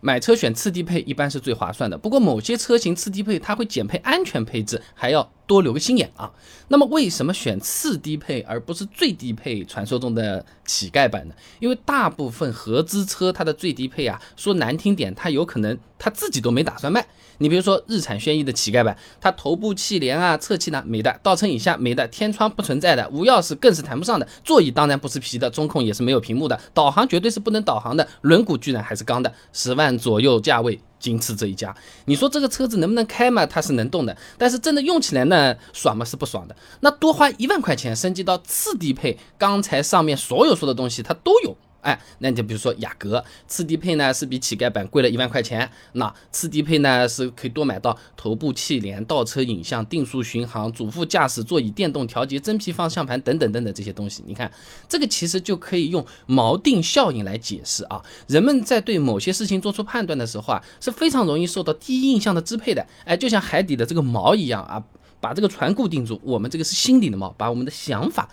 买车选次低配一般是最划算的，不过某些车型次低配它会减配安全配置，还要多留个心眼啊。那么为什么选次低配而不是最低配传说中的乞丐版呢？因为大部分合资车它的最低配啊，说难听点，它有可能它自己都没打算卖。你比如说日产轩逸的乞丐版，它头部气帘啊、侧气囊没的，倒车影像没的，天窗不存在的，无钥匙更是谈不上的，座椅当然不是皮的，中控也是没有屏幕的，导航绝对是不能导航的，轮毂居然还是钢的，10万左右价位仅此这一家。你说这个车子能不能开嘛？它是能动的，但是真的用起来呢，爽嘛是不爽的。那多花1万块钱升级到次低配，刚才上面所有说的东西它都有。哎，那你就比如说雅阁次低配呢，是比乞丐版贵了1万块钱。那次低配呢，是可以多买到头部气帘、倒车影像、定速巡航、主副驾驶座椅电动调节、真皮方向盘等等等等这些东西。你看，这个其实就可以用锚定效应来解释啊。人们在对某些事情做出判断的时候啊，是非常容易受到第一印象的支配的。哎，就像海底的这个锚一样啊，把这个船固定住。我们这个是心理的锚，把我们的想法。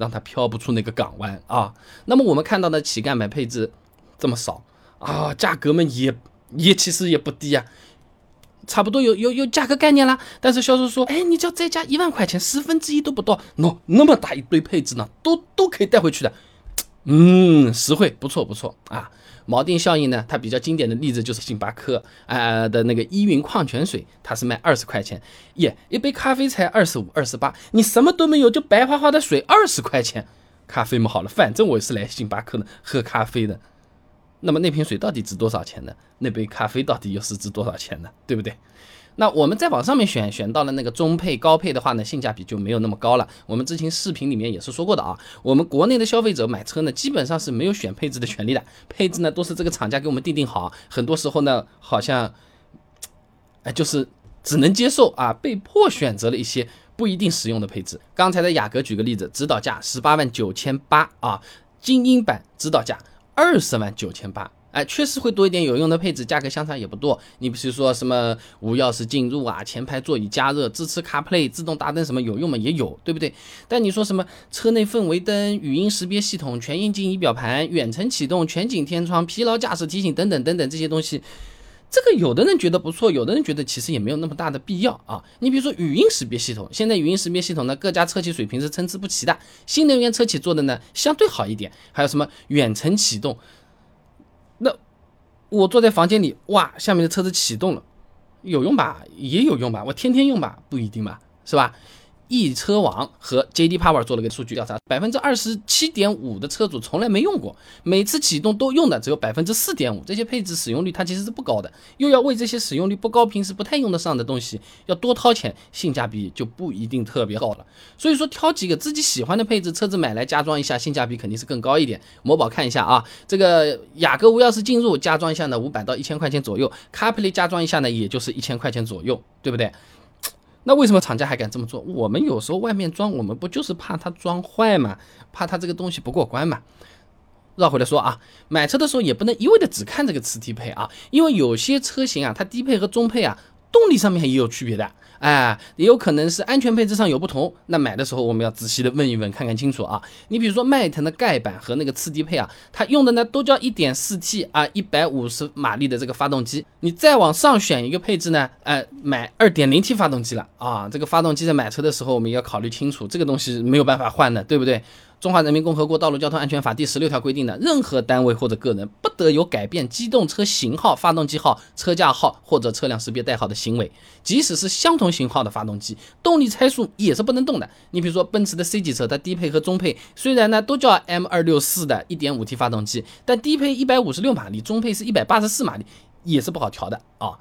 让它飘不出那个港湾啊！那么我们看到的乞丐版配置这么少啊，价格们也其实也不低啊，差不多有价格概念啦。但是销售说，哎，你只要再加1万块钱，1/10都不到，那么大一堆配置呢，都可以带回去的，实惠，不错啊！锚定效应呢，它比较经典的例子就是星巴克的那个依云矿泉水，它是卖20块钱，一杯咖啡才25、28，你什么都没有就白花花的水20块钱，咖啡嘛好了，反正我是来星巴克的喝咖啡的，那么那瓶水到底值多少钱呢？那杯咖啡到底又是值多少钱呢？对不对？那我们再往上面选到了那个中配、高配的话呢，性价比就没有那么高了。我们之前视频里面也是说过的啊，我们国内的消费者买车呢，基本上是没有选配置的权利的，配置呢都是这个厂家给我们定好，很多时候呢好像，就是只能接受啊，被迫选择了一些不一定实用的配置。刚才的雅阁举个例子，指导价18万9千8啊，精英版指导价20万9千8。哎，确实会多一点有用的配置，价格相差也不多。你比如说什么无钥匙进入啊，前排座椅加热，支持 CarPlay、自动大灯什么有用吗？也有，对不对？但你说什么车内氛围灯、语音识别系统、全液晶仪表盘、远程启动、全景天窗、疲劳驾驶提醒等等等等这些东西，这个有的人觉得不错，有的人觉得其实也没有那么大的必要啊。你比如说语音识别系统，现在语音识别系统呢，各家车企水平是参差不齐的，新能源车企做的呢相对好一点，还有什么远程启动。那我坐在房间里，哇，下面的车子启动了，有用吧？也有用吧？我天天用吧？不一定吧，是吧？易车网和 JD Power 做了个数据调查，27.5% 的车主从来没用过，每次启动都用的只有4.5%，这些配置使用率它其实是不高的，又要为这些使用率不高、平时不太用得上的东西要多掏钱，性价比就不一定特别高了。所以说挑几个自己喜欢的配置，车子买来加装一下，性价比肯定是更高一点。某宝看一下啊，这个雅阁无钥匙进入加装一下呢，500到1000块钱左右 ，CarPlay 加装一下呢，也就是1000块钱左右，对不对？那为什么厂家还敢这么做？我们有时候外面装，我们不就是怕它装坏嘛，怕它这个东西不过关嘛。绕回来说啊，买车的时候也不能一味的只看这个次低配啊，因为有些车型啊，它低配和中配啊，动力上面也有区别的，也有可能是安全配置上有不同。那买的时候我们要仔细的问一问，看看清楚啊。你比如说迈腾的丐版和那个次低配啊，它用的呢都叫 1.4T 啊，150马力的这个发动机。你再往上选一个配置呢，买 2.0T 发动机了啊。这个发动机在买车的时候我们要考虑清楚，这个东西没有办法换的，对不对？中华人民共和国道路交通安全法第16条规定的，任何单位或者个人不得有改变机动车型号、发动机号、车架号或者车辆识别代号的行为。即使是相同型号的发动机，动力参数也是不能动的。你比如说奔驰的 C 级车，它低配和中配虽然呢都叫 M264 的 1.5T 发动机，但低配156马力，中配是184马力，也是不好调的啊。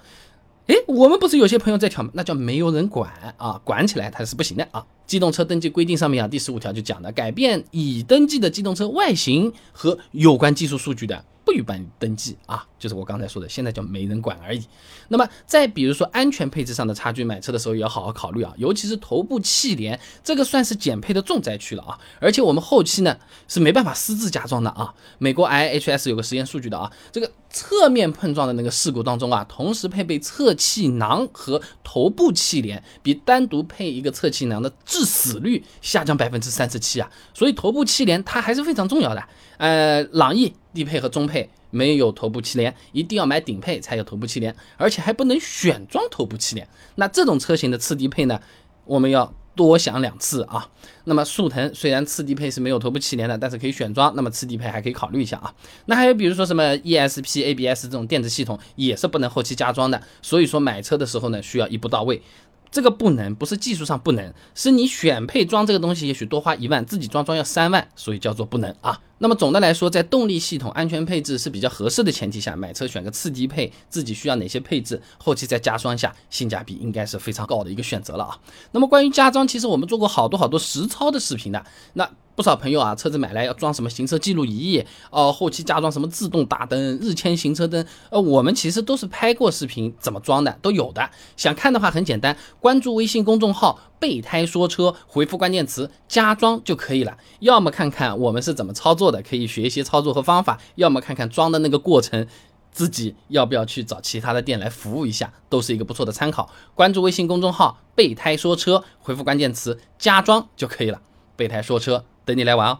我们不是有些朋友在调，那叫没有人管啊，管起来它是不行的啊。机动车登记规定上面啊，第15条就讲的，改变已登记的机动车外形和有关技术数据的，不予办理登记啊，就是我刚才说的，现在叫没人管而已。那么再比如说安全配置上的差距，买车的时候也要好好考虑啊，尤其是头部气帘，这个算是减配的重灾区了啊。而且我们后期呢是没办法私自加装的啊。美国 IHS 有个实验数据的啊，这个侧面碰撞的那个事故当中啊，同时配备侧气囊和头部气帘，比单独配一个侧气囊的致死率下降37%啊。所以头部气帘它还是非常重要的。朗逸低配和中配没有头部气帘，一定要买顶配才有头部气帘，而且还不能选装头部气帘。那这种车型的次低配呢，我们要多想两次啊。那么速腾虽然次低配是没有头部气帘的，但是可以选装，那么次低配还可以考虑一下啊。那还有比如说什么 ESP、ABS 这种电子系统也是不能后期加装的，所以说买车的时候呢，需要一步到位。这个不能，不是技术上不能，是你选配装这个东西也许多花1万，自己装要3万，所以叫做不能啊。那么总的来说，在动力系统安全配置是比较合适的前提下，买车选个次低配，自己需要哪些配置，后期再加装一下，性价比应该是非常高的一个选择了啊。那么关于加装，其实我们做过好多实操的视频的，那不少朋友啊，车子买来要装什么行车记录仪哦，后期加装什么自动打灯、日间行车灯，我们其实都是拍过视频，怎么装的都有的。想看的话很简单，关注微信公众号“备胎说车”，回复关键词“加装”就可以了。要么看看我们是怎么操作的，可以学一些操作和方法；要么看看装的那个过程，自己要不要去找其他的店来服务一下，都是一个不错的参考。关注微信公众号“备胎说车”，回复关键词“加装”就可以了。备胎说车。等你来玩哦。